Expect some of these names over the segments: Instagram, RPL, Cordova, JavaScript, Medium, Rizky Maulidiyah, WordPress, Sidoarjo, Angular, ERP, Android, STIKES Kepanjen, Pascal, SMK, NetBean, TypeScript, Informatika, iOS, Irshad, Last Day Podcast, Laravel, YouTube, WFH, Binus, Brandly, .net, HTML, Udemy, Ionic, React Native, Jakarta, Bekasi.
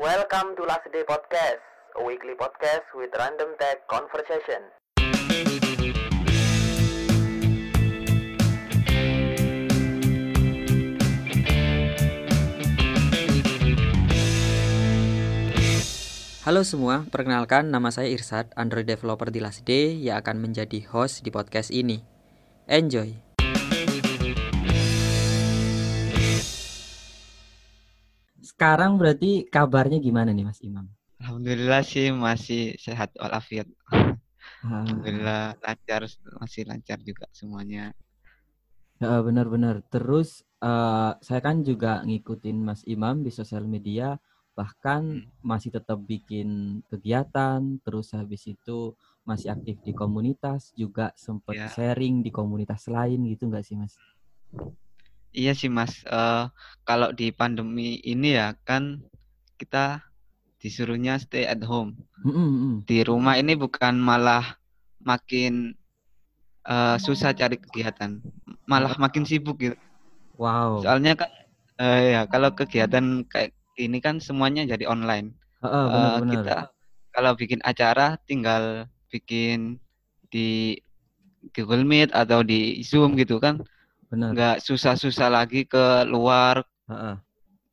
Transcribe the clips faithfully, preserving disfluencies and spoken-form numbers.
Welcome to Last Day Podcast, a weekly podcast with random tech conversation. Halo semua, perkenalkan nama saya Irshad, Android developer di Last Day yang akan menjadi host di podcast ini. Enjoy! Sekarang berarti kabarnya gimana nih Mas Imam? Alhamdulillah sih masih sehat walafiat. Alhamdulillah lancar, masih lancar juga semuanya. Ya, benar-benar. Terus uh, saya kan juga ngikutin Mas Imam di sosial media, bahkan hmm. masih tetap bikin kegiatan, terus habis itu masih aktif di komunitas, juga sempat ya. Sharing di komunitas lain gitu nggak sih Mas? Iya sih Mas, uh, kalau di pandemi ini ya kan kita disuruhnya stay at home. Mm-hmm. Di rumah ini bukan malah makin uh, susah cari kegiatan, malah makin sibuk gitu. Wow. Soalnya kan uh, ya kalau kegiatan kayak ini kan semuanya jadi online. Oh, oh, benar, uh, kita benar. Kalau bikin acara tinggal bikin di Google Meet atau di Zoom gitu kan. Benar. Nggak susah-susah lagi keluar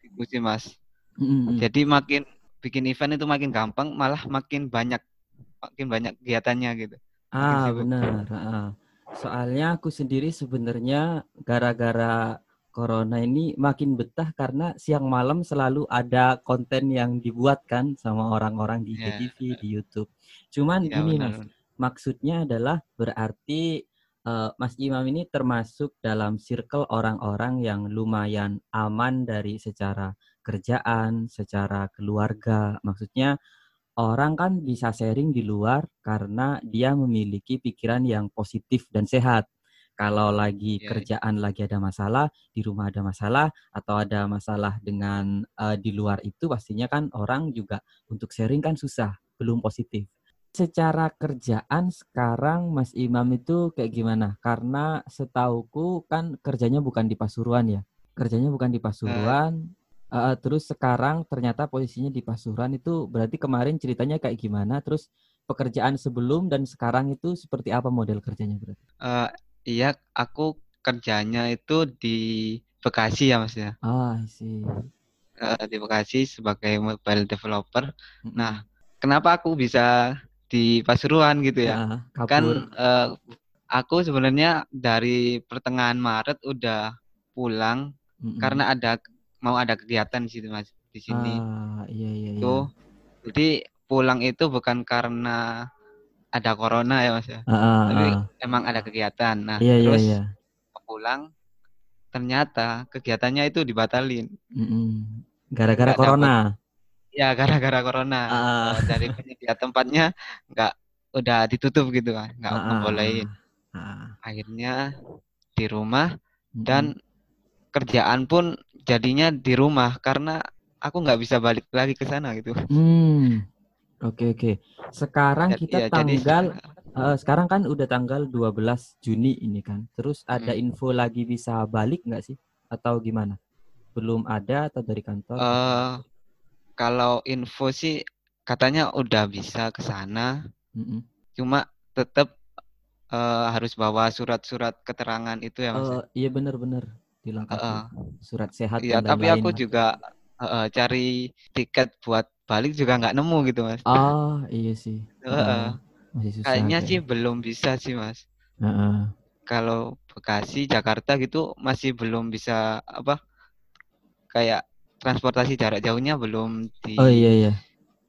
gitu sih Mas. Mm-hmm. Jadi makin bikin event itu makin gampang, malah makin banyak makin banyak kegiatannya gitu. Ah benar. Ah. Soalnya aku sendiri sebenarnya gara-gara corona ini makin betah karena siang malam selalu ada konten yang dibuat kan sama orang-orang di I G T V, yeah. Di YouTube. Cuman yeah, ini benar. Mas, maksudnya adalah berarti Uh, Mas Imam ini termasuk dalam circle orang-orang yang lumayan aman dari secara kerjaan, secara keluarga. Maksudnya orang kan bisa sharing di luar karena dia memiliki pikiran yang positif dan sehat. Kalau lagi yeah. kerjaan lagi ada masalah, di rumah ada masalah, atau ada masalah dengan uh, di luar itu pastinya kan orang juga untuk sharing kan susah, belum positif. Secara kerjaan sekarang Mas Imam itu kayak gimana? Karena setauku kan kerjanya bukan di Pasuruan ya. Kerjanya bukan di Pasuruan. Uh. Uh, terus sekarang ternyata posisinya di Pasuruan itu berarti kemarin ceritanya kayak gimana? Terus pekerjaan sebelum dan sekarang itu seperti apa model kerjanya berarti? Uh, iya, aku kerjanya itu di Bekasi ya Mas ya. Ah, sih. Uh, di Bekasi sebagai mobile developer. Nah, kenapa aku bisa di Pasuruan gitu ya, ya kan uh, aku sebenarnya dari pertengahan Maret udah pulang mm-hmm. karena ada mau ada kegiatan di situ Mas di sini ah, iya, iya, iya. Tuh jadi pulang itu bukan karena ada corona ya Mas ya ah, ah, tapi ah. emang ada kegiatan nah iya, terus iya, iya. pulang ternyata kegiatannya itu dibatalin mm-hmm. gara-gara nggak corona dapet. Ya gara-gara corona uh. dari penyedia tempatnya nggak udah ditutup gitu kan nggak uh. membolehin uh. akhirnya di rumah uh. dan kerjaan pun jadinya di rumah karena aku nggak bisa balik lagi ke sana gitu. Hmm. Oke oke. Sekarang jadi, kita ya, tanggal jadi... uh, sekarang kan udah tanggal dua belas Juni ini kan. Terus ada hmm. info lagi bisa balik nggak sih atau gimana? Belum ada atau dari kantor? Uh. Kalau info sih katanya udah bisa ke sana, mm-hmm. cuma tetap uh, harus bawa surat-surat keterangan itu ya Mas. Uh, iya benar-benar dilengkapi uh, surat sehat iya, dan lain-lain. Tapi aku lain, juga uh, cari tiket buat balik juga nggak nemu gitu Mas. Ah iya sih. Uh, uh, masih susah kayaknya ya. Sih belum bisa sih Mas. Uh-uh. Kalau Bekasi, Jakarta gitu masih belum bisa apa kayak. Transportasi jarak jauhnya belum di oh, iya, iya.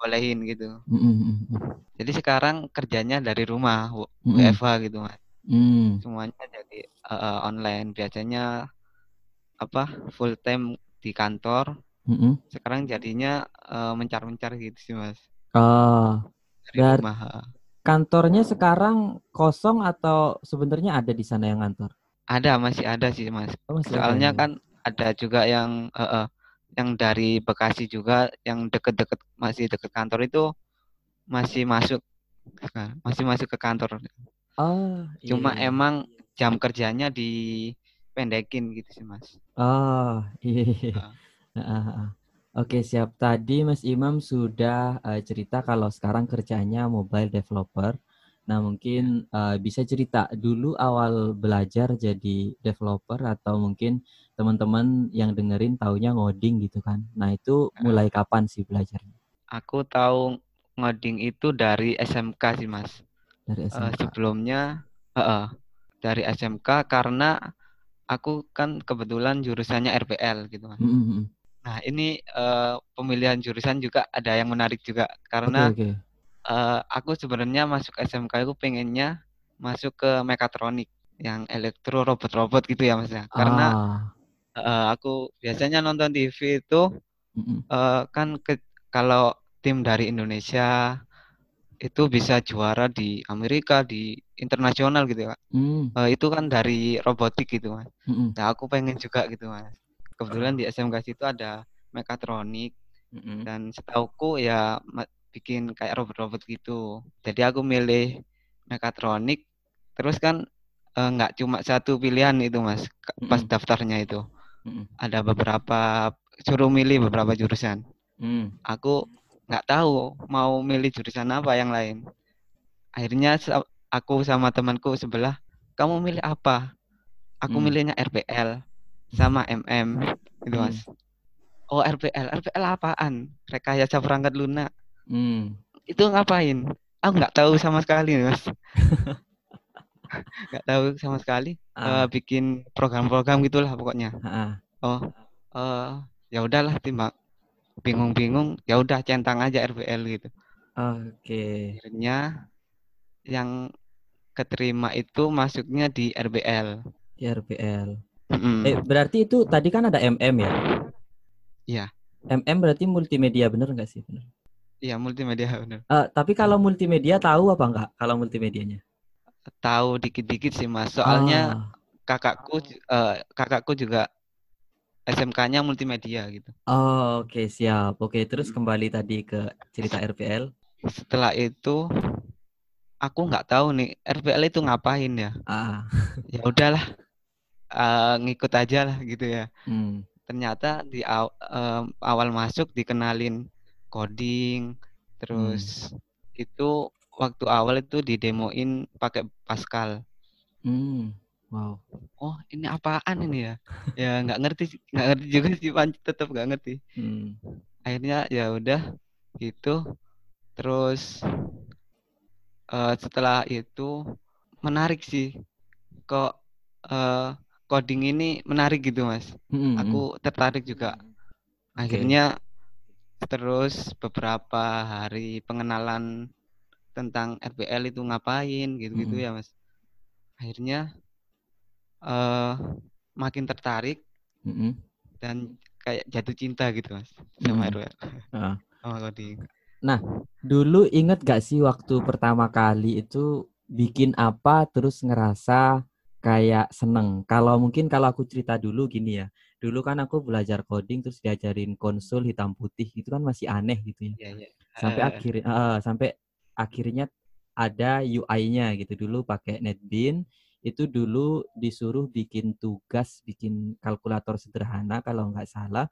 bolehin gitu. Mm-hmm. Jadi sekarang kerjanya dari rumah, W F H mm-hmm. gitu Mas. Mm. Semuanya jadi uh, online. Biasanya apa full time di kantor. Mm-hmm. Sekarang jadinya uh, mencar-mencar gitu sih Mas. Oh. Dari Dar- rumah. Kantornya sekarang kosong atau sebenarnya ada di sana yang kantor? Ada, masih ada sih Mas. Oh, masih soalnya ada, kan ya. Ada juga yang uh, uh, yang dari Bekasi juga, yang deket-deket masih deket kantor itu masih masuk, masih masuk ke kantor. Oh, cuma iya. emang jam kerjanya dipendekin gitu sih Mas. Oh, iya. Uh. Uh, uh, uh. Oke, siap. Tadi Mas Imam sudah uh, cerita kalau sekarang kerjanya mobile developer. Nah, mungkin uh, bisa cerita dulu awal belajar jadi developer, atau mungkin teman-teman yang dengerin taunya ngoding gitu kan. Nah, itu mulai kapan sih belajarnya? Aku tahu ngoding itu dari S M K sih, Mas. Dari S M K. Uh, sebelumnya uh, uh, dari S M K karena aku kan kebetulan jurusannya R P L gitu, Mas. Mm-hmm. Nah, ini uh, pemilihan jurusan juga ada yang menarik juga. Karena okay, okay. Uh, aku sebenarnya masuk S M K, aku pengennya masuk ke mekatronik. Yang elektro, robot-robot gitu ya, Mas. Ah. Karena uh, aku biasanya nonton T V itu, uh, kan ke, kalau tim dari Indonesia itu bisa juara di Amerika, di internasional gitu ya. Mm. Uh, itu kan dari robotik gitu, Mas. Mm-mm. Nah, aku pengen juga gitu, Mas. Kebetulan di S M K situ ada mekatronik, mm-hmm. dan setauku ya bikin kayak robot-robot gitu. Jadi aku milih mekatronik, terus kan nggak eh, cuma satu pilihan itu, Mas, pas mm-hmm. daftarnya itu. Mm-hmm. Ada beberapa, suruh milih beberapa jurusan. Mm. Aku nggak tahu mau milih jurusan apa yang lain. Akhirnya aku sama temanku sebelah, kamu milih apa? Aku mm. milihnya R P L. Sama M M gitu, Mas. Hmm. Oh, R P L. R P L apaan? Rekayasa perangkat lunak. Hmm. Itu ngapain? Aku nggak tahu sama sekali, Mas. Nggak tahu sama sekali. Ah. Uh, bikin program-program gitulah pokoknya. Ah. Oh, uh, ya udahlah, timbang bingung-bingung, ya udah centang aja R P L gitu. Oke. Okay. Akhirnya yang keterima itu masuknya di R P L. Di R P L. Mm. Eh, berarti itu tadi kan ada M M ya? Iya. M M berarti multimedia, bener nggak sih? Bener. Iya, multimedia bener. Uh, tapi kalau multimedia tahu apa nggak? Kalau multimedianya? Tahu dikit-dikit sih, Mas. Soalnya ah. kakakku uh, kakakku juga S M K-nya multimedia gitu. Oh, oke, okay, siap. Oke, okay, terus kembali tadi ke cerita R P L. Setelah itu aku nggak tahu nih R P L itu ngapain ya? Ah. Ya udahlah. Uh, ngikut aja lah gitu ya. Hmm. Ternyata di aw, um, awal masuk dikenalin coding, terus hmm. itu waktu awal itu didemoin pakai Pascal. Hmm. Wow. Oh, ini apaan ini ya? Ya nggak ngerti, nggak ngerti juga sih, tetap nggak ngerti. Hmm. Akhirnya ya udah gitu. Terus uh, setelah itu menarik sih, kok. Uh, Coding ini menarik gitu, Mas. Mm-hmm. Aku tertarik juga. Akhirnya okay. terus beberapa hari pengenalan tentang R P L itu ngapain gitu-gitu, mm-hmm. ya, Mas. Akhirnya uh, makin tertarik, mm-hmm. dan kayak jatuh cinta gitu, Mas, sama R P L. Heeh. Sama coding. Nah, dulu inget gak sih waktu pertama kali itu bikin apa terus ngerasa kayak seneng? Kalau mungkin kalau aku cerita dulu gini ya. Dulu kan aku belajar coding terus diajarin konsol hitam putih gitu kan, masih aneh gitu ya. Yeah, yeah. Sampai uh, akhir uh, sampai akhirnya ada U I-nya gitu. Dulu pakai NetBean, itu dulu disuruh bikin tugas, bikin kalkulator sederhana kalau nggak salah.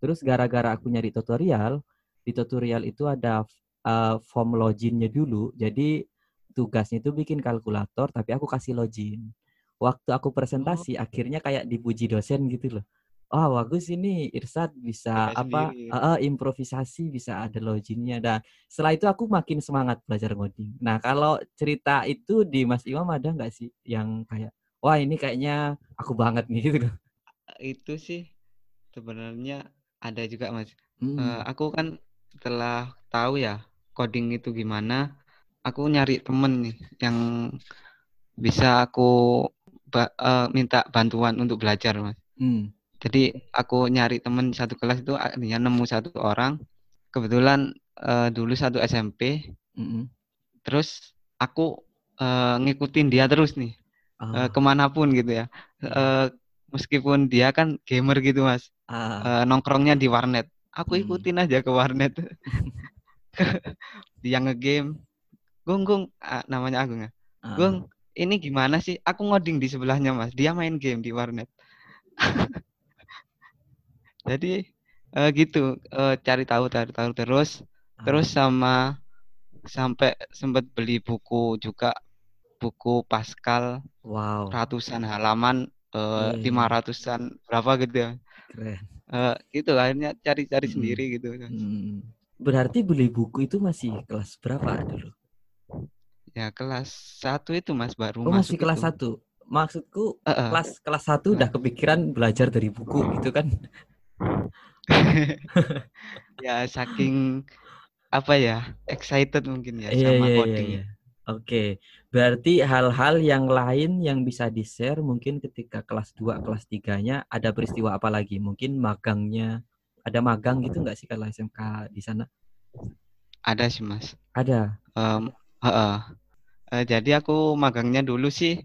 Terus gara-gara aku nyari tutorial, di tutorial itu ada uh, form loginnya dulu. Jadi tugasnya itu bikin kalkulator tapi aku kasih login. Waktu aku presentasi, oh. akhirnya kayak dipuji dosen gitu loh. Wah, oh, bagus ini Irshad bisa ya, apa uh, improvisasi, bisa ada loginnya. Dan setelah itu aku makin semangat belajar ngoding. Nah, kalau cerita itu di Mas Imam ada nggak sih yang kayak, wah ini kayaknya aku banget nih gitu loh? Itu sih sebenarnya ada juga, Mas. Hmm. Uh, aku kan setelah tahu ya coding itu gimana, aku nyari temen nih yang bisa aku Ba- uh, minta bantuan untuk belajar, Mas. Hmm. Jadi aku nyari teman satu kelas itu, akhirnya nemu satu orang. Kebetulan uh, dulu satu S M P. Mm-hmm. Terus aku uh, ngikutin dia terus nih, ah. uh, kemanapun gitu ya. Uh, meskipun dia kan gamer gitu, Mas. Ah. Uh, nongkrongnya di warnet, aku ikutin hmm. aja ke warnet. Dia ngegame, Gung Gung, ah, namanya Agung ya. Ah. Gung, ini gimana sih? Aku ngoding di sebelahnya, Mas. Dia main game di warnet. Jadi uh, gitu uh, cari tahu cari tahu terus ah. terus sama sampai sempat beli buku juga, buku Pascal, wow, ratusan halaman, lima uh, ratusan berapa gitu ya. Keren. Uh, gitu akhirnya cari-cari hmm. sendiri gitu. Hmm. Berarti beli buku itu masih kelas berapa dulu? Ya kelas satu itu mas, baru oh, masuk. Masih kelas itu. satu. Maksudku uh, uh. kelas kelas satu uh. udah kepikiran belajar dari buku gitu kan? Ya saking apa ya, excited mungkin ya yeah, sama yeah, coding. Yeah, yeah. Oke, okay. Berarti hal-hal yang lain yang bisa di-share mungkin ketika kelas dua, kelas tiga-nya ada peristiwa apa lagi? Mungkin magangnya, ada magang gitu nggak sih kalau S M K di sana? Ada sih mas. Ada? Um, uh, uh. Uh, jadi aku magangnya dulu sih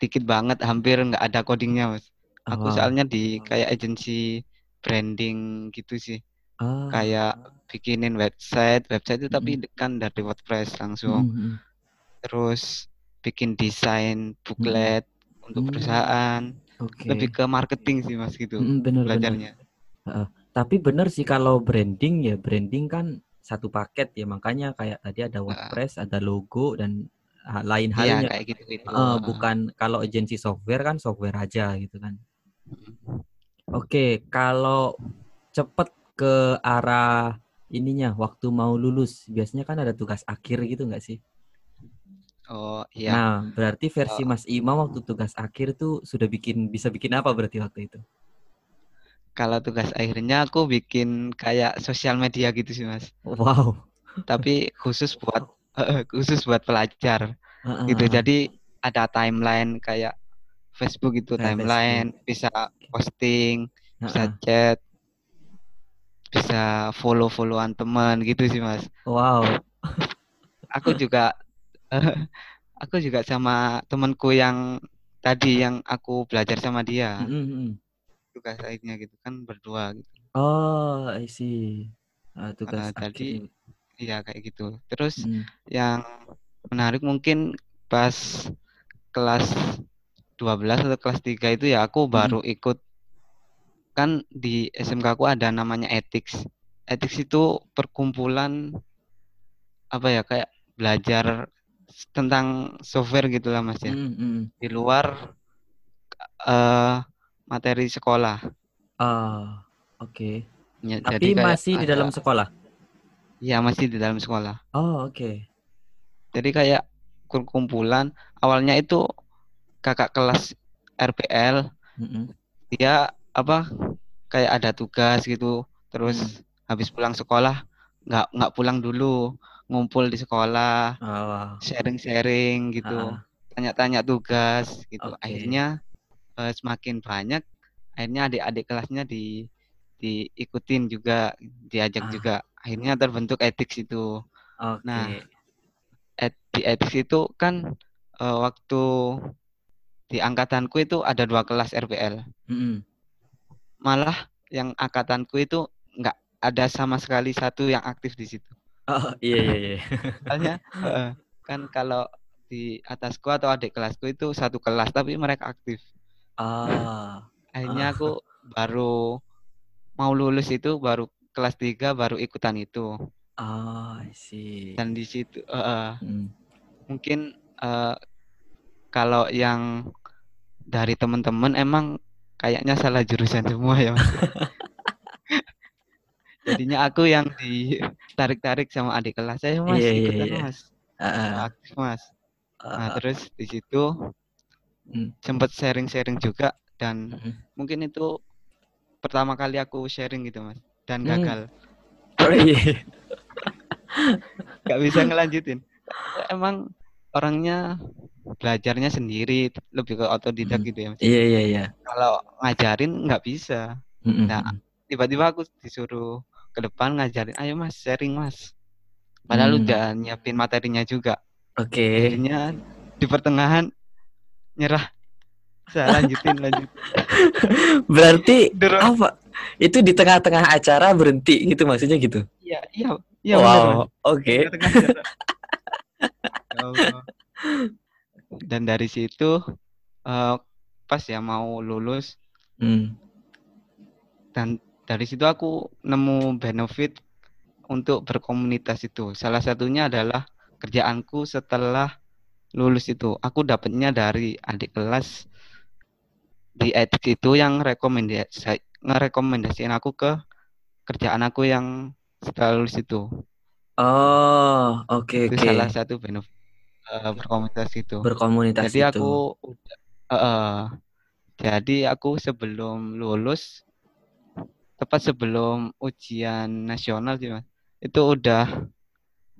sedikit banget, hampir nggak ada codingnya mas. Oh. Aku soalnya di kayak agensi branding gitu sih. Oh. Kayak bikinin website, website itu tapi mm-hmm. kan dari WordPress langsung. Mm-hmm. Terus bikin desain booklet hmm. untuk perusahaan, okay. lebih ke marketing sih mas gitu hmm, bener, belajarnya. Bener. Uh, tapi bener sih kalau branding ya, branding kan satu paket ya, makanya kayak tadi ada WordPress, uh, ada logo dan lain halnya. Iya, kayak gitu, gitu. Uh, bukan kalau agensi software kan software aja gitu kan. Oke, okay, kalau cepet ke arah ininya waktu mau lulus, biasanya kan ada tugas akhir gitu nggak sih? Oh iya. Nah, berarti versi oh. Mas Imam waktu tugas akhir tuh sudah bikin bisa bikin apa berarti waktu itu? Kalau tugas akhirnya aku bikin kayak sosial media gitu sih mas. Wow. Tapi khusus buat wow. uh, khusus buat pelajar. Uh-uh. Gitu. Jadi ada timeline kayak Facebook itu nah, timeline Facebook. Bisa posting, uh-uh. bisa chat, bisa follow-followan teman gitu sih mas. Wow. Aku juga Uh, aku juga sama temanku yang tadi yang aku belajar sama dia mm-hmm. tugas akhirnya gitu kan berdua gitu. Oh, I see. Uh, tugas uh, tadi iya kayak gitu. Terus mm. yang menarik mungkin pas kelas dua belas atau kelas tiga itu ya aku baru mm. ikut kan di S M K aku ada namanya ethics. Ethics itu perkumpulan apa ya kayak belajar tentang software gitulah mas ya mm, mm. di luar uh, materi sekolah. Ah oke. Okay. Ya, tapi masih ada, di dalam sekolah. Iya masih di dalam sekolah. Oh oke. Okay. Jadi kayak kumpulan awalnya itu kakak kelas R P L mm-hmm. dia apa kayak ada tugas gitu terus mm. habis pulang sekolah nggak nggak pulang dulu. Ngumpul di sekolah, oh. sharing-sharing gitu, ah. tanya-tanya tugas gitu. Okay. Akhirnya uh, semakin banyak, akhirnya adik-adik kelasnya di diikutin juga, diajak ah. juga. Akhirnya terbentuk ethics itu. Okay. Nah, et, di ethics itu kan uh, waktu di angkatanku itu ada dua kelas R P L. Mm-hmm. Malah yang angkatanku itu nggak ada sama sekali satu yang aktif di situ. Oh iya iya iya. Soalnya uh, kan kalau di atasku atau adik kelasku itu satu kelas tapi mereka aktif. Ah. Akhirnya ah. aku baru mau lulus itu baru kelas tiga baru ikutan itu. Ah oh, sih. Dan di situ uh, hmm. mungkin uh, kalau yang dari teman-teman emang kayaknya salah jurusan semua ya. Jadinya aku yang ditarik-tarik sama adik kelas saya mas yeah, ikutan yeah, yeah. mas uh, aktif mas. Nah uh, terus di situ uh, sempat sharing-sharing juga dan uh, mungkin itu pertama kali aku sharing gitu mas dan gagal. Gak bisa ngelanjutin. Emang orangnya belajarnya sendiri lebih ke otodidak uh, gitu ya mas. Iya yeah, iya yeah, iya. Yeah. Kalau ngajarin nggak bisa. Uh, nah tiba-tiba aku disuruh ke depan ngajarin, ayo mas sharing mas, padahal hmm. udah nyiapin materinya juga. Oke. Okay. Akhirnya di pertengahan nyerah, saya lanjutin lanjut. Berarti Durun. Apa? Itu di tengah-tengah acara berhenti gitu maksudnya gitu? Iya iya iya. Wow. Oke. Okay. Dan dari situ uh, pas ya mau lulus, hmm. dan dari situ aku nemu benefit untuk berkomunitas itu. Salah satunya adalah kerjaanku setelah lulus itu. Aku dapatnya dari adik kelas di edit itu yang rekomendasi, ngerekomendasiin aku ke kerjaan aku yang setelah lulus itu. Oh, oke okay, oke. Okay. Salah satu benefit uh, berkomunitas itu. Berkomunitas jadi itu. Jadi aku uh, jadi aku sebelum lulus, tepat sebelum ujian nasional sih, Mas, itu udah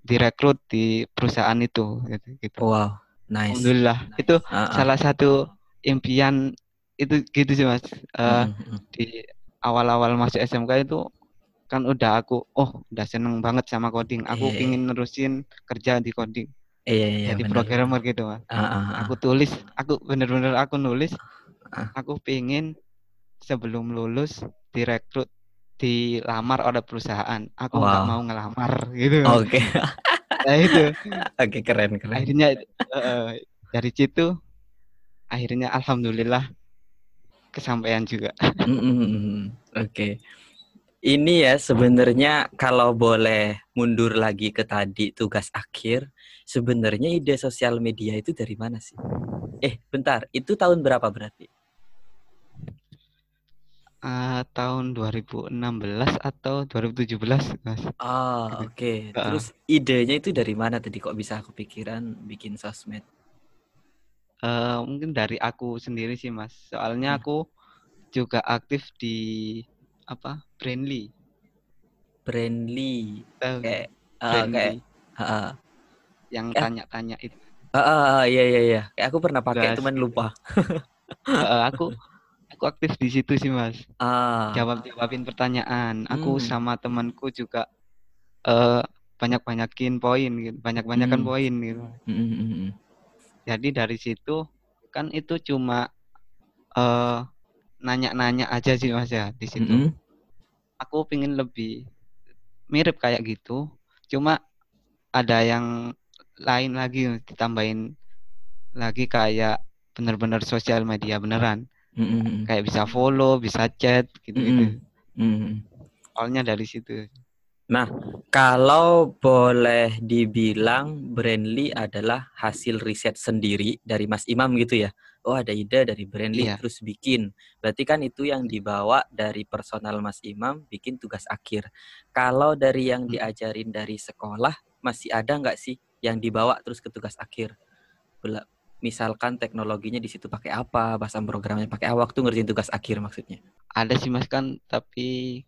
direkrut di perusahaan itu gitu. Wow, nice. Alhamdulillah. Nice. Itu uh-uh. salah satu impian itu gitu sih, Mas. Uh, mm-hmm. Di awal-awal masuk S M K itu kan udah aku, oh, udah seneng banget sama coding. Aku yeah. ingin nerusin kerja di coding. Iya, yeah, yeah, jadi bener. Programmer gitu, Mas. Uh-uh. Aku tulis, aku bener-bener aku nulis. Aku pengen sebelum lulus direkrut, dilamar oleh perusahaan. Aku nggak wow. mau ngelamar gitu. Oke. Okay. Nah itu. Oke okay, keren keren. Akhirnya uh, dari situ, akhirnya alhamdulillah kesampaian juga. Oke. Okay. Ini ya sebenarnya kalau boleh mundur lagi ke tadi tugas akhir, sebenarnya ide sosial media itu dari mana sih? Eh bentar, itu tahun berapa berarti? Uh, tahun dua ribu enam belas atau dua ribu tujuh belas, Mas. Ah, oke. Okay. Uh. Terus idenya itu dari mana tadi kok bisa kepikiran bikin sosmed? Uh, mungkin dari aku sendiri sih, Mas. Soalnya hmm. aku juga aktif di apa? Brandly. Brandly. Uh, kayak uh, kayak uh, yang uh, tanya-tanya itu. Heeh, uh, uh, iya iya iya. Kayak aku pernah pakai cuman lupa. uh, aku Aku aktif di situ sih, Mas. Ah. Jawab-jawabin pertanyaan. Aku hmm. sama temanku juga uh, banyak-banyakin poin gitu. Banyak-banyakan hmm. poin gitu. Hmm. Jadi dari situ kan itu cuma uh, nanya-nanya aja sih, Mas, ya di situ. Hmm. Aku pingin lebih mirip kayak gitu. Cuma ada yang lain lagi ditambahin lagi kayak benar-benar sosial media beneran. Mm-hmm. Kayak bisa follow, bisa chat gitu-gitu. Mm-hmm. Soalnya dari situ. Nah, kalau boleh dibilang Brandly adalah hasil riset sendiri dari Mas Imam gitu ya. Oh, ada ide dari Brandly yeah. terus bikin. Berarti kan itu yang dibawa dari personal Mas Imam bikin tugas akhir. Kalau dari yang diajarin dari sekolah, masih ada nggak sih yang dibawa terus ke tugas akhir? Bela- Misalkan teknologinya di situ pakai apa, bahasa programnya pakai apa, waktu ngerjain tugas akhir maksudnya. Ada sih, Mas, kan, tapi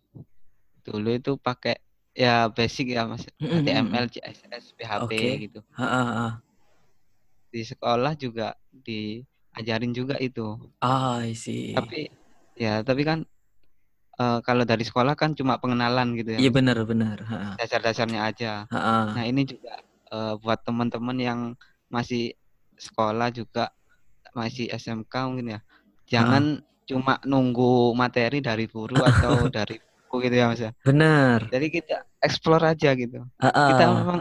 dulu itu pakai ya basic ya, Mas, H T M L, C S S, P H P okay. gitu. Ha-ha. Di sekolah juga diajarin juga itu. Ah, I see. Tapi ya, tapi kan uh, kalau dari sekolah kan cuma pengenalan gitu ya. Iya benar benar. Dasar-dasarnya aja. Ha-ha. Nah ini juga uh, buat teman-teman yang masih sekolah juga masih S M K mungkin ya, jangan hmm. cuma nunggu materi dari guru atau dari buku gitu ya, Mas ya. Benar. Jadi kita explore aja gitu. Uh-uh. Kita memang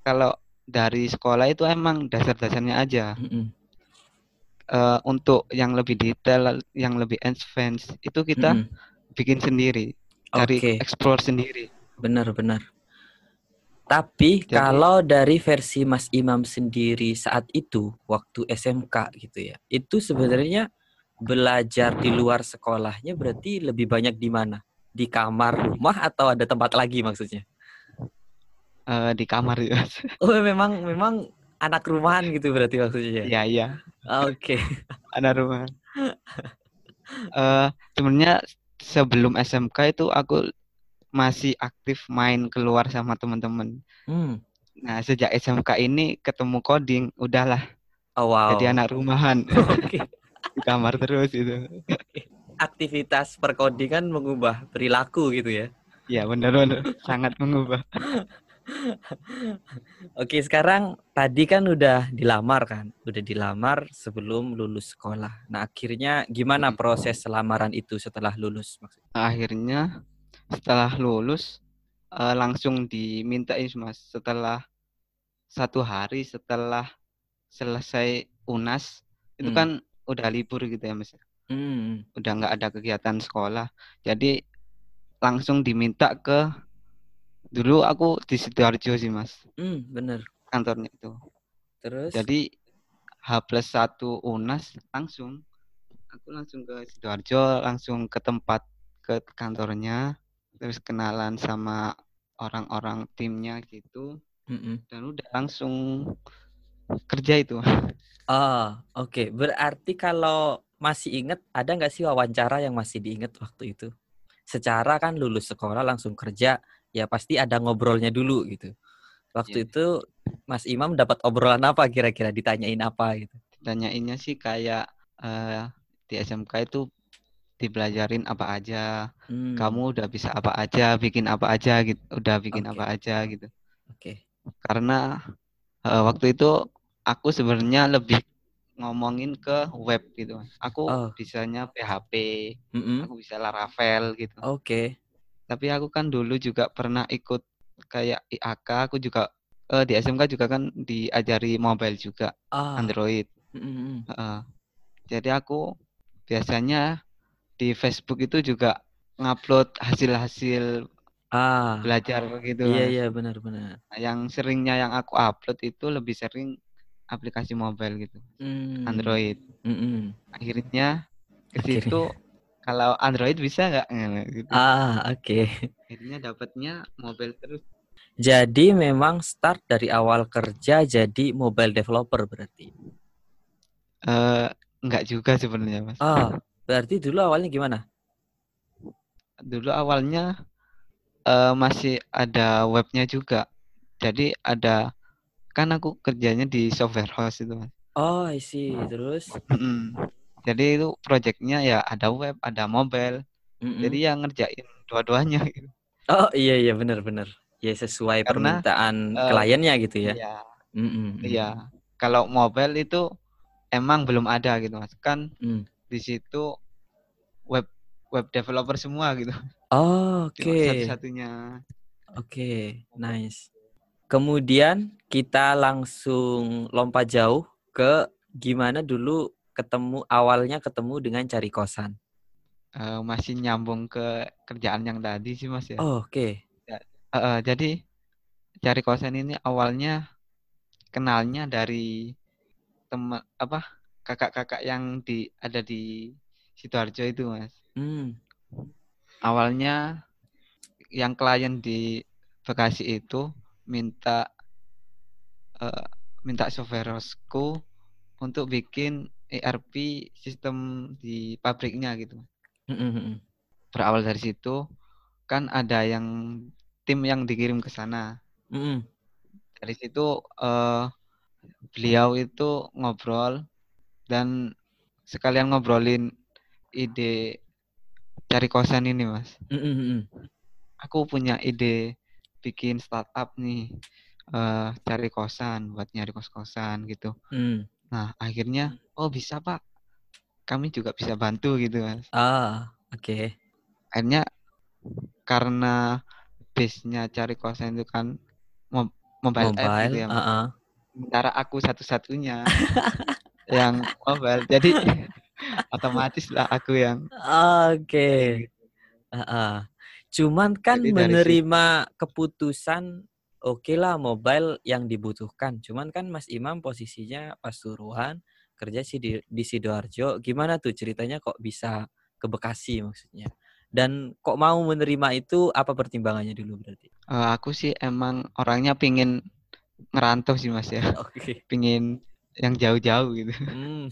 kalau dari sekolah itu emang dasar-dasarnya aja. Uh-uh. Uh, untuk yang lebih detail, yang lebih advance itu kita uh-uh. bikin sendiri, cari okay. explore sendiri. Benar-benar. Tapi jadi, kalau dari versi Mas Imam sendiri saat itu, waktu S M K gitu ya, itu sebenarnya belajar di luar sekolahnya berarti lebih banyak di mana? Di kamar rumah atau ada tempat lagi maksudnya? Uh, di kamar ya. Oh memang memang anak rumahan gitu berarti maksudnya? Iya iya. Oke. Okay. Anak rumahan. Uh, sebenarnya sebelum S M K itu aku masih aktif main keluar sama teman-teman. Hmm. Nah, sejak S M K ini ketemu coding, udahlah. Oh, wow. Jadi anak rumahan. Okay. Di kamar terus itu. Aktivitas perkodingan mengubah perilaku gitu ya. Iya, benar-benar sangat mengubah. Oke, sekarang tadi kan udah dilamar kan? Udah dilamar sebelum lulus sekolah. Nah, akhirnya gimana proses lamaran itu setelah lulus maksudnya? Akhirnya setelah lulus uh, langsung dimintain, Mas, setelah satu hari setelah selesai UNAS itu hmm. kan udah libur gitu ya, Mas. Hmm. Udah nggak ada kegiatan sekolah. Jadi langsung diminta ke, dulu aku di Sidoarjo sih mas. Hmm, bener. Kantornya itu. Terus? Jadi H plus satu UNAS langsung, aku langsung ke Sidoarjo, langsung ke tempat, ke kantornya, terus kenalan sama orang-orang timnya gitu, mm-mm. dan udah langsung kerja itu. Oh, oke. Okay. Berarti kalau masih inget, ada nggak sih wawancara yang masih diinget waktu itu? Secara kan lulus sekolah langsung kerja, ya pasti ada ngobrolnya dulu gitu. Waktu yeah. itu Mas Imam dapat obrolan apa kira-kira, ditanyain apa gitu? Ditanyainnya sih kayak uh, di S M K itu dipelajarin apa aja, hmm. kamu udah bisa apa aja, bikin apa aja gitu, udah bikin okay. apa aja gitu. Oke. Okay. Karena uh, waktu itu aku sebenarnya lebih ngomongin ke web gitu. Aku oh. bisanya P H P, mm-hmm. aku bisa Laravel gitu. Oke. Okay. Tapi aku kan dulu juga pernah ikut kayak I A K, aku juga uh, di S M K juga kan diajari mobile juga, ah. Android. Mm-hmm. Uh, jadi aku biasanya di Facebook itu juga ngupload hasil-hasil ah. belajar gitu. Iya, iya, benar-benar. Yang seringnya yang aku upload itu lebih sering aplikasi mobile gitu, mm. Android. Mm-mm. Akhirnya ke situ kalau Android bisa nggak? Gitu. Ah, oke. Okay. Akhirnya dapatnya mobile terus. Jadi memang start dari awal kerja jadi mobile developer berarti? Uh, nggak juga sebenarnya mas. Ah, berarti dulu awalnya gimana? Dulu awalnya uh, masih ada webnya juga. Jadi ada, kan aku kerjanya di software house itu mas. Oh, I see. Terus? Mm-mm. Jadi itu proyeknya ya ada web, ada mobile. Mm-mm. Jadi ya ngerjain dua-duanya gitu. Oh iya iya benar-benar. Ya sesuai karena, permintaan uh, kliennya gitu ya. Iya. Iya. Kalau mobile itu emang belum ada gitu mas. Kan mm. di situ web web developer semua gitu. Oh, oke. Okay. Satu-satunya. Oke, okay, nice. Kemudian kita langsung lompat jauh ke gimana dulu ketemu awalnya ketemu dengan cari kosan. Uh, masih nyambung ke kerjaan yang tadi sih mas ya. Oh, oke. Okay. Uh, uh, jadi cari kosan ini awalnya kenalnya dari teman apa kakak-kakak yang di ada di Sidoarjo itu mas. Hmm. Awalnya yang klien di Bekasi itu minta uh, minta softwareku untuk bikin E R P sistem di pabriknya gitu. Mm-hmm. Berawal dari situ kan ada yang tim yang dikirim ke sana. Mm-hmm. Dari situ uh, beliau itu ngobrol dan sekalian ngobrolin ide cari kosan ini mas. Mm-hmm. Aku punya ide bikin startup nih, uh, cari kosan, buat nyari kos-kosan gitu. Mm. Nah, akhirnya, oh bisa pak, kami juga bisa bantu gitu mas. Ah, oke. Okay. Akhirnya, karena base-nya cari kosan itu kan mobile, mobile app gitu ya mas. Uh-uh. Sementara aku satu-satunya yang mobile, jadi otomatis lah aku yang. Oke. Okay. Uh-uh. Cuman kan jadi menerima si... keputusan oke okay lah mobile yang dibutuhkan. Cuman kan Mas Imam posisinya Pasuruan, kerja sih di, di Sidoarjo. Gimana tuh ceritanya kok bisa ke Bekasi maksudnya? Dan kok mau menerima itu, apa pertimbangannya dulu berarti? Uh, aku sih emang orangnya pingin ngerantau sih Mas ya. Oke. Okay. Pingin yang jauh-jauh gitu. Hmm.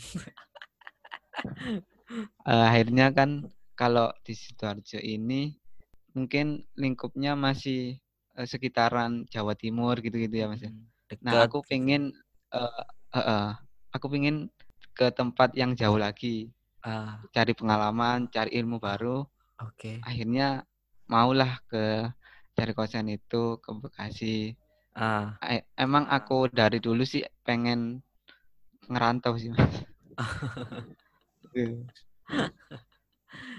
uh, akhirnya kan kalau di Sidoarjo ini mungkin lingkupnya masih uh, sekitaran Jawa Timur gitu-gitu ya mas. Dekat. Nah aku pengen, uh, uh, uh, aku pengen ke tempat yang jauh lagi, uh. cari pengalaman, cari ilmu baru. Oke. Okay. Akhirnya maulah ke cari kosan itu ke Bekasi. Uh. Emang aku dari dulu sih pengen ngerantau sih mas.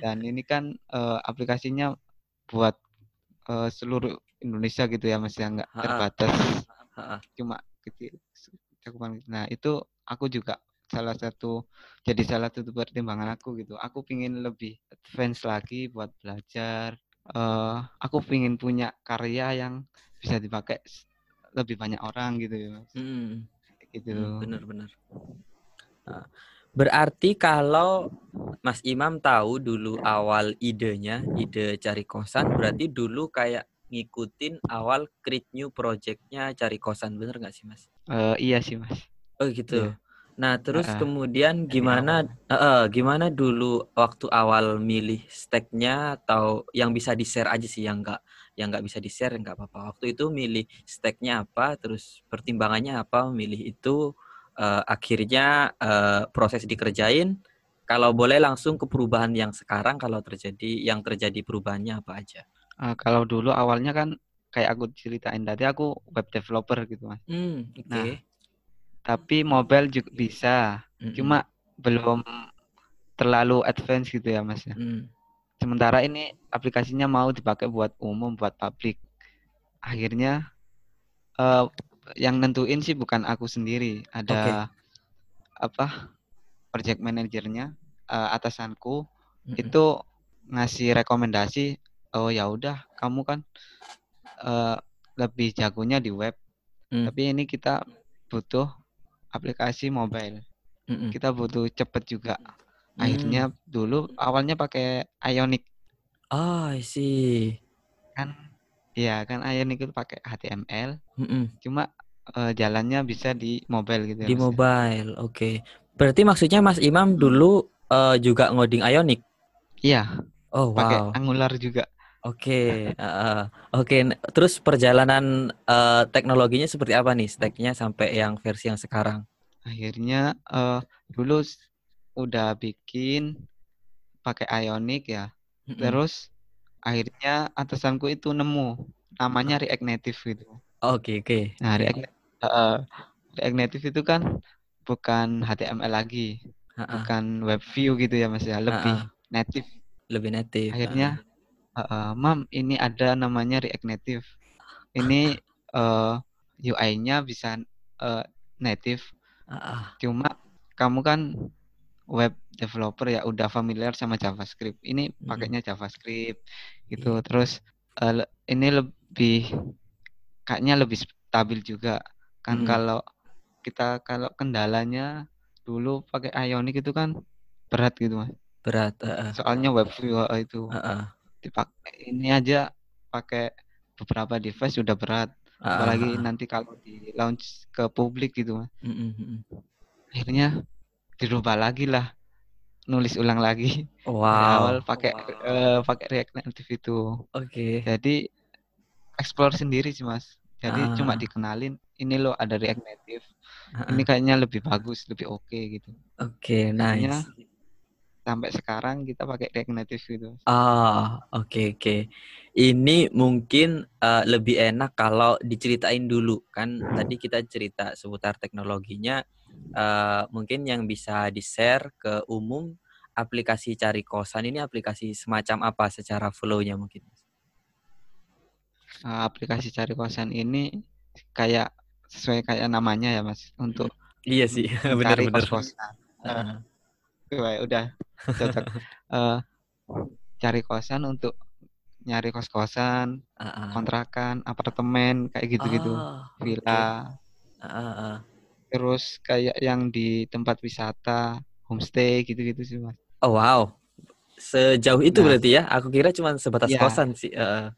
Dan ini kan uh, aplikasinya buat uh, seluruh Indonesia gitu ya mas ya, nggak terbatas ha, ha. Cuma kecil cakupan. Nah itu aku juga salah satu jadi salah satu pertimbangan aku gitu. Aku pingin lebih advance lagi buat belajar uh, aku pengen punya karya yang bisa dipakai lebih banyak orang gitu ya Mas. Hmm. Gitu. Benar-benar. Nah, berarti kalau Mas Imam tahu dulu awal idenya, ide cari kosan, berarti dulu kayak ngikutin awal create new project-nya cari kosan, bener nggak sih Mas? Uh, iya sih Mas. Oh gitu. Yeah. Nah terus uh, kemudian gimana uh, gimana dulu waktu awal milih stack-nya, atau yang bisa di-share aja sih, yang nggak yang nggak bisa di-share nggak apa-apa. Waktu itu milih stack-nya apa, terus pertimbangannya apa milih itu, uh, akhirnya uh, proses dikerjain. Kalau boleh langsung ke perubahan yang sekarang, kalau terjadi yang terjadi perubahannya apa aja? Uh, kalau dulu awalnya kan kayak aku ceritain tadi, aku web developer gitu Mas. Hmm, oke. Okay. Nah, tapi mobile juga bisa, mm-hmm. cuma belum terlalu advance gitu ya Mas. Mm. Sementara ini aplikasinya mau dipakai buat umum, buat publik. Akhirnya uh, yang nentuin sih bukan aku sendiri, ada okay. apa project manajernya, uh, atasanku, mm-hmm. itu ngasih rekomendasi. Oh ya udah, kamu kan uh, lebih jagonya di web, mm. tapi ini kita butuh aplikasi mobile. Mm-mm. Kita butuh cepet juga. Akhirnya mm. dulu awalnya pakai Ionic. Oh, I see. Kan iya kan Ionic itu pakai H T M L. Mm-mm. Cuma uh, jalannya bisa di mobile gitu ya. Di Mas, mobile. Oke. Okay. Berarti maksudnya Mas Imam dulu uh, juga ngoding Ionic? Iya. Oh, wow. Pakai Angular juga. Oke, okay. uh, oke. Okay. Terus perjalanan uh, teknologinya seperti apa nih? Stack-nya sampai yang versi yang sekarang? Akhirnya uh, dulu udah bikin pakai Ionic ya. Mm-hmm. Terus akhirnya atasanku itu nemu namanya React Native gitu. Oke, okay, oke. Okay. Nah, React, uh, React Native itu kan bukan H T M L lagi, uh-uh. bukan web view gitu ya Mas ya, lebih uh-uh. native. Lebih native. Akhirnya. Uh-uh. Uh, Mam, ini ada namanya React Native. Ini uh, U I-nya bisa uh, native. Uh, Cuma kamu kan web developer ya, udah familiar sama JavaScript. Ini pakainya JavaScript gitu. Iya. Terus uh, ini lebih kayaknya lebih stabil juga. Kan hmm. kalau kita kalau kendalanya dulu pakai Ionic itu kan berat gitu Mas. Berat. Uh, Soalnya web view itu. Uh, uh. Dipakai ini aja pakai beberapa device sudah berat, apalagi uh-huh. nanti kalau di launch ke publik gitu. Uh-huh. Akhirnya dirubah lagi lah, nulis ulang lagi. Wow. Di awal pakai wow. uh, pakai React Native itu. Oke. Okay. Jadi explore sendiri sih Mas. Jadi uh-huh. cuma dikenalin, ini loh ada React Native. Uh-huh. Ini kayaknya lebih bagus, lebih oke okay, gitu. Oke, okay, nice. Akhirnya, sampai sekarang kita pakai React Native gitu. Ah, oke okay, oke. Okay. Ini mungkin uh, lebih enak kalau diceritain dulu kan. Tadi kita cerita seputar teknologinya. Uh, mungkin yang bisa di-share ke umum, aplikasi cari kosan ini aplikasi semacam apa secara flow-nya mungkin? Uh, aplikasi cari kosan ini kayak sesuai kayak namanya ya Mas, untuk iya sih, benar-benar kosan. Uh. Wah, udah cocok. uh, cari kosan untuk nyari kos-kosan, uh-uh. kontrakan, apartemen, kayak gitu-gitu, oh, villa. Okay. Uh-uh. Terus kayak yang di tempat wisata, homestay, gitu-gitu sih Mas. Oh wow, sejauh itu nah, berarti ya? Aku kira cuma sebatas ya, kosan sih. Uh.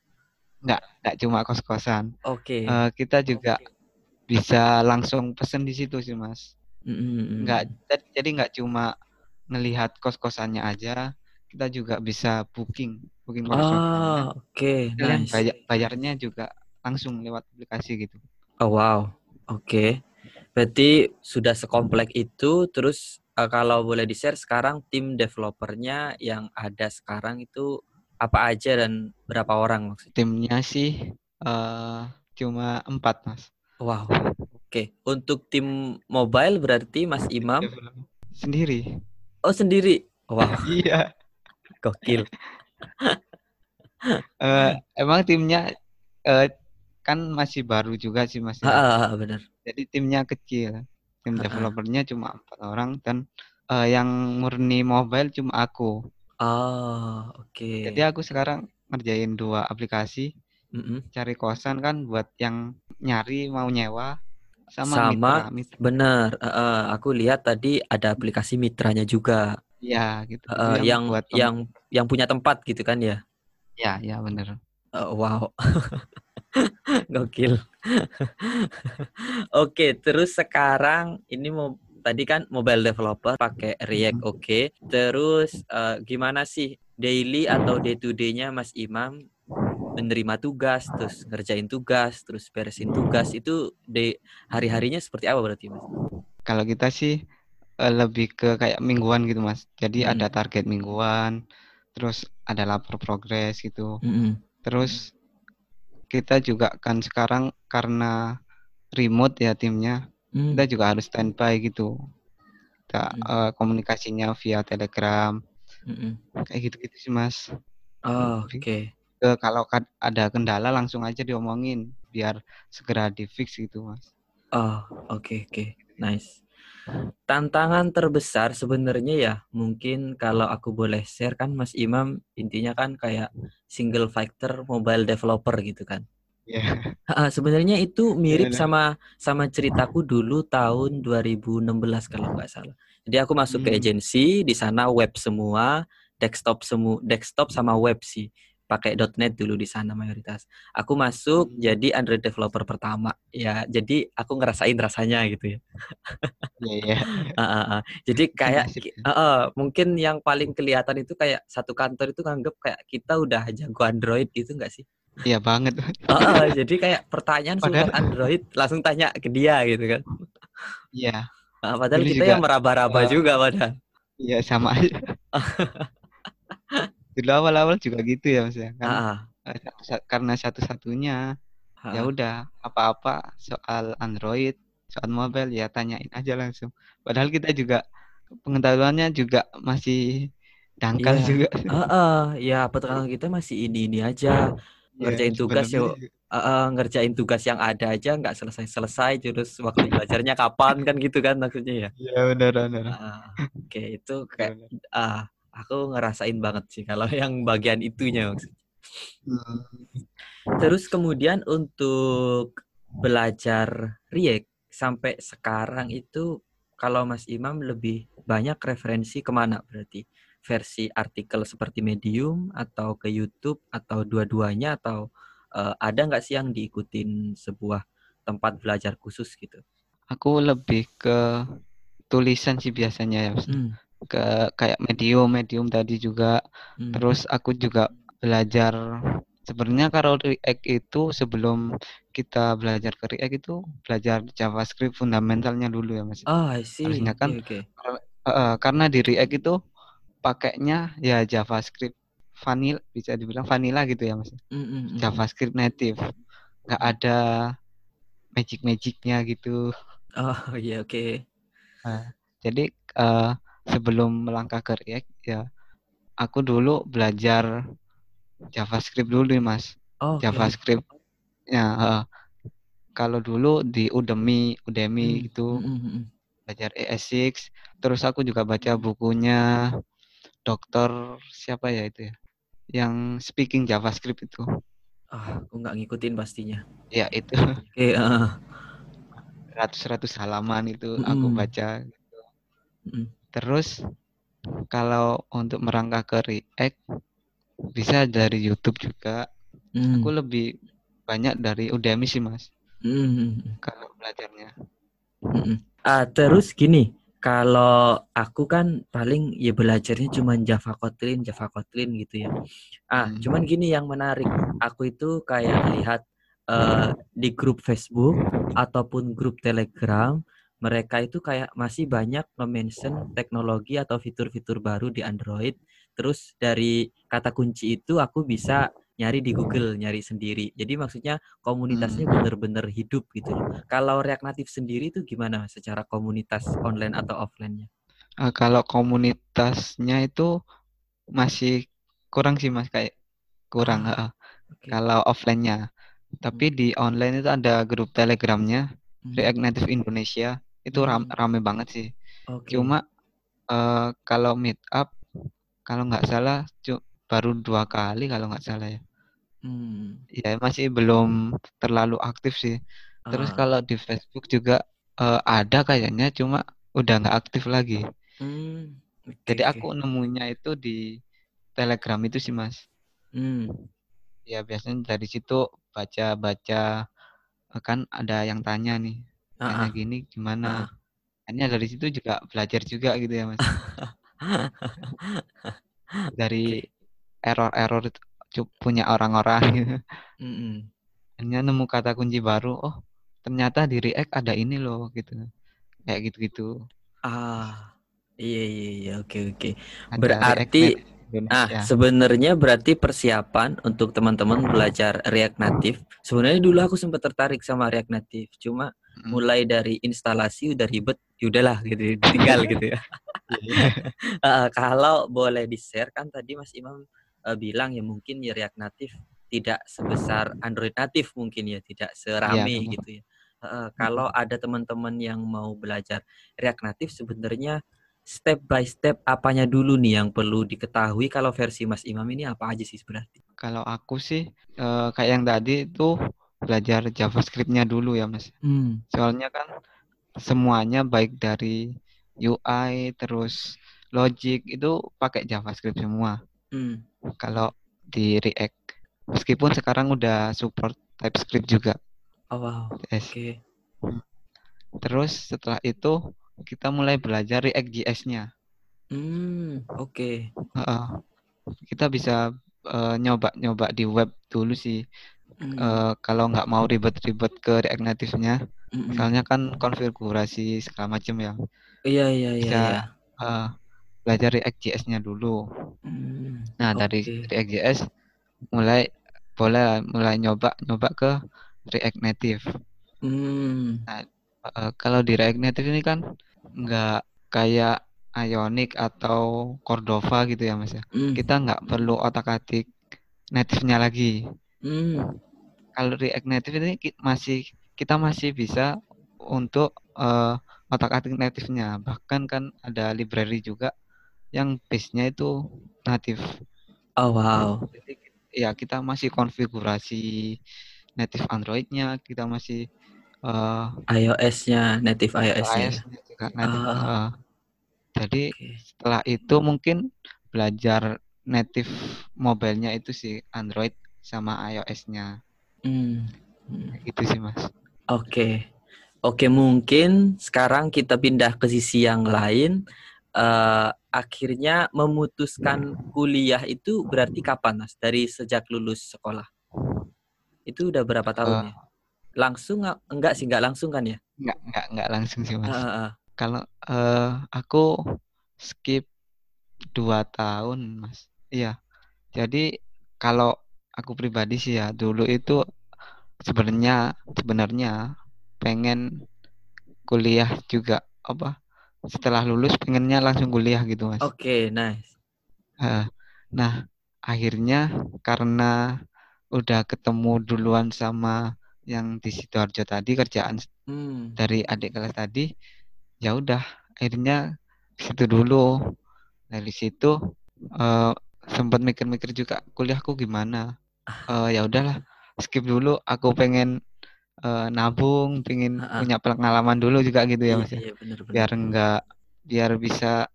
Nggak, nggak cuma kos-kosan. Oke. Okay. Uh, kita juga okay. bisa langsung pesen di situ sih Mas. Mm-hmm. Nggak, jadi nggak cuma ngelihat kos-kosannya aja, kita juga bisa booking, booking kos-kosannya. Oh, oke. Okay. Nice. Bayar, bayarnya juga langsung lewat aplikasi gitu. Oh, wow. Oke. Okay. Berarti sudah sekomplek itu. Terus uh, kalau boleh di-share sekarang tim developernya yang ada sekarang itu apa aja dan berapa orang maksudnya? Timnya sih uh, cuma empat, Mas. Wow. Oke. Okay. Untuk tim mobile berarti Mas Imam sendiri. Oh sendiri, wow. Iya, gokil. uh, emang timnya uh, kan masih baru juga sih Mas. Ah, benar. Jadi timnya kecil, tim uh-uh. developernya cuma empat orang dan uh, yang murni mobile cuma aku. Oh, oke. Okay. Jadi aku sekarang ngerjain dua aplikasi, mm-hmm. cari kosan kan buat yang nyari mau nyewa sama, sama mitra, mitra. Bener, uh, aku lihat tadi ada aplikasi mitranya juga. Ya gitu. Uh, yang yang, buat yang yang punya tempat gitu kan ya? Ya, ya bener. Uh, wow. Gokil. Oke, terus sekarang ini mau tadi kan mobile developer pakai React, oke. Okay. Terus uh, gimana sih daily atau day to day-nya Mas Imam menerima tugas, terus ngerjain tugas, terus beresin tugas itu day, hari-harinya seperti apa berarti Mas? Kalau kita sih uh, lebih ke kayak mingguan gitu Mas. Jadi hmm. ada target mingguan, terus ada lapor progres gitu. Hmm. Terus kita juga kan sekarang karena remote ya timnya, hmm. kita juga harus standby gitu. Kita hmm. uh, komunikasinya via Telegram, hmm. kayak gitu-gitu sih Mas. Oh, oke. Okay. Kalau ada kendala langsung aja diomongin, biar segera di fix gitu Mas. Oh, oke okay, oke, okay. Nice. Tantangan terbesar sebenarnya ya, mungkin kalau aku boleh share kan Mas Imam intinya kan kayak single factor mobile developer gitu kan. Yeah. Uh, sebenarnya itu mirip yeah, sama sama ceritaku dulu tahun dua ribu enam belas kalau nggak salah. Jadi aku masuk hmm. ke agensi, di sana web semua, desktop semua, desktop sama web sih. Pakai .net dulu di sana mayoritas. Aku masuk jadi Android developer pertama ya. Jadi aku ngerasain rasanya gitu ya. Iya. Yeah, yeah. uh, uh, uh. Jadi kayak uh, uh, mungkin yang paling kelihatan itu kayak satu kantor itu nganggep kayak kita udah jago Android gitu nggak sih? Iya banget. uh, uh, jadi kayak pertanyaan padahal... soal Android langsung tanya ke dia gitu kan. Iya. Yeah. Uh, padahal dulu kita yang meraba-raba uh, juga padahal. Iya yeah, sama aja. Dulu awal-awal juga gitu ya Mas ya. Karena, karena satu-satunya ya udah apa-apa soal Android, soal mobile ya tanyain aja langsung. Padahal kita juga pengetahuannya juga masih dangkal yeah. juga. Heeh, ya pengetahuan kita masih ini-ini aja. Ngerjain yeah, tugas ya uh, ngerjain tugas yang ada aja nggak selesai-selesai, terus waktu belajarnya kapan kan gitu kan maksudnya ya. Iya yeah, benar-benar. Uh, Oke, okay, itu kayak ah uh, aku ngerasain banget sih kalau yang bagian itunya maksudnya. Terus kemudian untuk belajar React sampai sekarang itu kalau Mas Imam lebih banyak referensi kemana berarti? Versi artikel seperti Medium atau ke YouTube atau dua-duanya atau uh, ada nggak sih yang diikutin sebuah tempat belajar khusus gitu? Aku lebih ke tulisan sih biasanya ya Mas. Hmm. Ke kayak medium medium tadi juga hmm. terus aku juga belajar sebenarnya kalau React itu sebelum kita belajar ke React itu belajar JavaScript fundamentalnya dulu ya Mas. Oh, I see. Harusnya kan okay, okay. Uh, karena di React itu pakainya ya JavaScript vanilla, bisa dibilang vanilla gitu ya Mas. Mm-hmm. JavaScript native, nggak ada magic-magicnya gitu. Oh iya yeah, oke. Okay. Uh, jadi uh, sebelum melangkah ke React ya aku dulu belajar JavaScript dulu Mas. Oh, okay. JavaScript ya uh, kalau dulu di Udemy Udemy mm. gitu mm-hmm. belajar E S enam, terus aku juga baca bukunya dokter siapa ya itu ya yang speaking JavaScript itu. Ah oh, aku nggak ngikutin pastinya ya itu okay, uh. ratus-ratus halaman itu mm-hmm. aku baca gitu. Mm-hmm. Terus kalau untuk merangkak ke React bisa dari YouTube juga. Mm. Aku lebih banyak dari Udemy sih Mas. Mm. Kalau belajarnya. Ah terus gini, kalau aku kan paling ya belajarnya cuma Java Kotlin, Java Kotlin gitu ya. Ah mm. cuman gini yang menarik, aku itu kayak lihat uh, di grup Facebook ataupun grup Telegram. Mereka itu kayak masih banyak nge-mention teknologi atau fitur-fitur baru di Android. Terus dari kata kunci itu aku bisa nyari di Google, nyari sendiri. Jadi maksudnya komunitasnya benar-benar hidup gitu. Kalau React Native sendiri itu gimana secara komunitas online atau offline-nya? Uh, kalau komunitasnya itu masih kurang sih Mas, kayak kurang. Uh, okay. Kalau offline-nya. Tapi di online itu ada grup Telegram-nya, React Native Indonesia. Itu ram, rame banget sih. Okay. Cuma uh, kalau meet up, kalau nggak salah cu- baru dua kali kalau nggak salah ya. Hmm. Ya masih belum terlalu aktif sih. Terus ah. kalau di Facebook juga uh, ada kayaknya, cuma udah nggak aktif lagi. Hmm. Okay, Jadi okay. aku nemunya itu di Telegram itu sih mas. Hmm. Ya biasanya dari situ baca-baca, kan ada yang tanya nih, tanya uh-uh. gini gimana. Uh-uh. Hanya dari situ juga belajar juga gitu ya mas. Dari error-error punya orang-orang gitu. Mm-hmm. Hanya nemu kata kunci baru, oh ternyata di React ada ini loh gitu. Kayak gitu-gitu. Ah, iya iya iya, oke oke. Berarti ah sebenarnya berarti persiapan untuk teman-teman belajar React Native. Sebenarnya dulu aku sempat tertarik sama React Native, cuma mm. mulai dari instalasi udah ribet, yaudahlah gitu, ditinggal gitu ya. uh, kalau boleh di-share, kan tadi Mas Imam uh, bilang ya mungkin ya React Native tidak sebesar Android Native mungkin ya, tidak serame ya, gitu ya. Uh, kalau ada teman-teman yang mau belajar React Native sebenarnya step by step apanya dulu nih yang perlu diketahui kalau versi Mas Imam ini apa aja sih berarti? Kalau aku sih e, kayak yang tadi itu belajar JavaScript-nya dulu ya Mas. Hmm. Soalnya kan semuanya baik dari U I terus logic itu pakai JavaScript semua. Hmm. Kalau di React meskipun sekarang udah support TypeScript juga. Oh wow. Yes. Oke. Okay. Terus setelah itu kita mulai belajar React J S-nya. Hmm, oke. Okay. Uh, kita bisa uh, nyoba-nyoba di web dulu sih. Mm. Uh, kalau nggak mau ribet-ribet ke React Native-nya, mm-hmm. misalnya kan konfigurasi segala macam ya. Iya, iya, iya. Bisa iya. Uh, belajar React J S-nya dulu. Mm. Nah, okay. dari React J S mulai boleh mulai nyoba-nyoba ke React Native. Mm. Nah, Uh, kalau di React Native ini kan nggak kayak Ionic atau Cordova gitu ya mas ya. Mm. Kita nggak perlu otak-atik native-nya lagi. Mm. Kalau React Native ini masih kita masih bisa untuk uh, otak-atik native-nya. Bahkan kan ada library juga yang base-nya itu native. Oh wow. Jadi, ya kita masih konfigurasi native Android-nya, kita masih Uh, iOS-nya, native iOS-nya. iOS juga, native, oh. uh, jadi okay. setelah itu mungkin belajar native mobile-nya itu sih Android sama iOS-nya. Hmm. Itu sih mas. Oke, okay. oke okay, mungkin sekarang kita pindah ke sisi yang lain. Uh, akhirnya memutuskan kuliah itu berarti kapan mas? Dari sejak lulus sekolah? Itu udah berapa tahun ya? Uh, Langsung enggak sih, enggak langsung kan ya? Enggak, enggak, enggak langsung sih mas. Uh, uh. Kalau uh, aku skip dua tahun mas. Iya. Jadi kalau aku pribadi sih ya dulu itu sebenarnya sebenarnya pengen kuliah juga apa? Setelah lulus pengennya langsung kuliah gitu mas. Oke, okay, nice. Uh, nah akhirnya karena udah ketemu duluan sama yang di Sidoarjo tadi kerjaan hmm. dari adik kelas tadi, ya udah akhirnya situ dulu. Dari situ uh, sempat mikir-mikir juga kuliahku gimana. Uh, ya udahlah skip dulu. Aku pengen uh, nabung, pengen uh-uh. punya pengalaman dulu juga gitu ya mas. Iya, iya, bener, bener. Biar enggak, biar bisa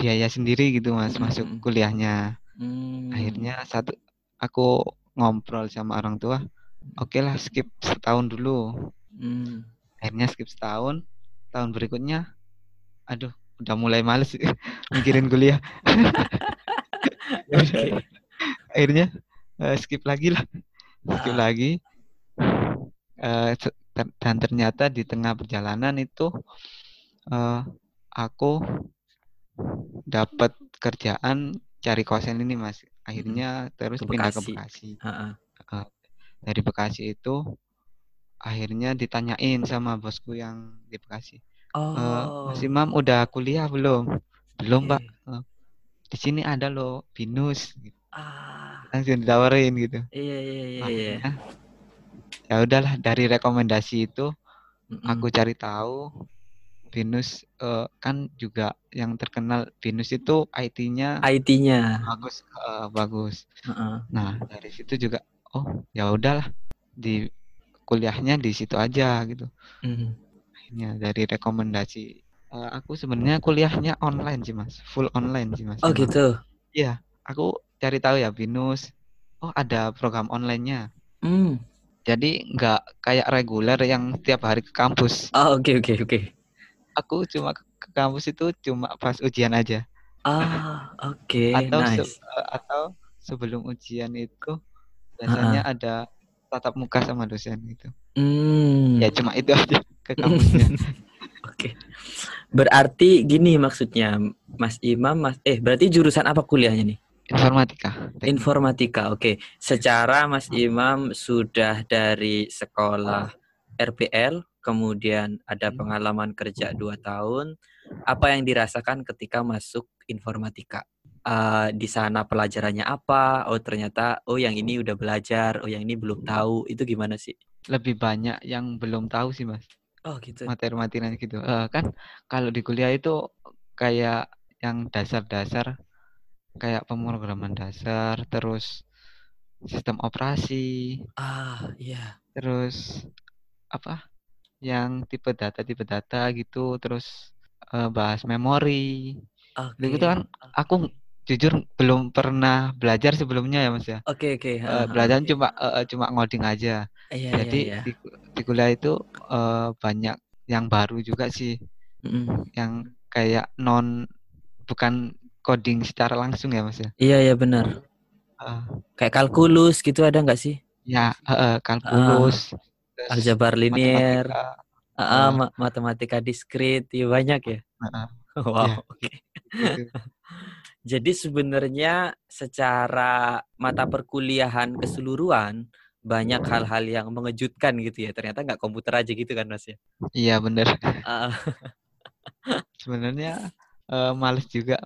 biaya sendiri gitu mas hmm. masuk kuliahnya. Hmm. Akhirnya satu aku ngobrol sama orang tua. Oke lah skip setahun dulu. Hmm. Akhirnya skip setahun. Tahun berikutnya, aduh udah mulai males mikirin kuliah. Okay. Akhirnya uh, skip lagi lah, skip ah. lagi. Uh, ter- dan ternyata di tengah perjalanan itu uh, aku dapat kerjaan cari kosan ini mas. Akhirnya hmm. terus ke pindah ke Bekasi. Ha-ha. Uh, Dari Bekasi itu akhirnya ditanyain sama bosku yang di Bekasi. Oh. E, Mas Imam udah kuliah belum? Belum, Pak. Okay. E, di sini ada loh Binus. Ah. Langsung ditawarin gitu. Iya, iya, iya, iya. Ya udahlah dari rekomendasi itu mm-mm. aku cari tahu Binus uh, kan juga yang terkenal Binus itu I T-nya I T-nya bagus uh, bagus. Uh-uh. Nah, dari situ juga oh, ya udahlah di kuliahnya di situ aja gitu. Uh-huh. Akhirnya dari rekomendasi uh, aku sebenarnya kuliahnya online sih, Mas. Full online sih, Mas. Oh, gitu. Iya, aku cari tahu ya Binus. Oh, ada program online-nya. Hmm. Jadi nggak kayak reguler yang tiap hari ke kampus. Oh, oke, okay, oke, okay, oke. Okay. Aku cuma ke kampus itu cuma pas ujian aja. Ah, oh, oke, okay. Atau nice. se- atau sebelum ujian itu biasanya uh-huh. ada tatap muka sama dosen gitu. Hmm. Ya cuma itu aja ke kampusnya. Oke. Okay. Berarti gini maksudnya, Mas Imam, Mas eh berarti jurusan apa kuliahnya nih? Informatika. Informatika, oke. Okay. Secara Mas Imam sudah dari sekolah R P L, kemudian ada pengalaman kerja dua tahun. Apa yang dirasakan ketika masuk informatika? Uh, di sana pelajarannya apa? Oh ternyata, oh yang ini udah belajar, oh yang ini belum tahu. Itu gimana sih? Lebih banyak yang belum tahu sih, Mas. Oh gitu. Materi-materinya gitu. Uh, kan kalau di kuliah itu kayak yang dasar-dasar. Kayak pemrograman dasar, terus sistem operasi, ah iya, terus apa yang tipe data tipe data gitu, terus uh, bahas memori, okay. Gitu kan. Aku jujur belum pernah belajar sebelumnya ya Mas ya. Oke okay, oke. Okay. Uh, belajar okay. cuma uh, cuma ngoding aja. Yeah, Jadi yeah, yeah. Di, di kuliah itu uh, banyak yang baru juga sih, mm. yang kayak non bukan coding secara langsung ya Mas ya? Iya iya benar. Uh, Kayak kalkulus gitu ada nggak sih? Ya uh, uh, kalkulus, uh, aljabar linear, matematika, uh, uh, ma- matematika diskrit, ya banyak ya. Uh, uh, wow. Yeah. Okay. Jadi sebenarnya secara mata perkuliahan keseluruhan banyak hal-hal yang mengejutkan gitu ya. Ternyata nggak komputer aja gitu kan Mas ya? Iya benar. Uh, sebenarnya uh, males juga.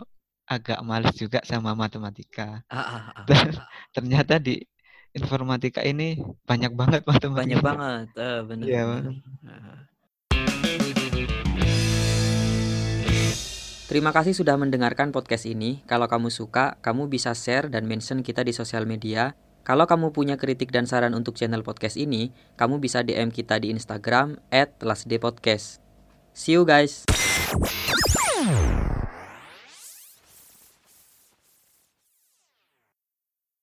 Agak malas juga sama matematika. Ah, ah, ah, ah. Ternyata di informatika ini banyak banget matematika. Banyak banget, uh, benar. Ya, terima kasih sudah mendengarkan podcast ini. Kalau kamu suka, kamu bisa share dan mention kita di sosial media. Kalau kamu punya kritik dan saran untuk channel podcast ini, kamu bisa D M kita di Instagram at lastdaypodcast. See you guys.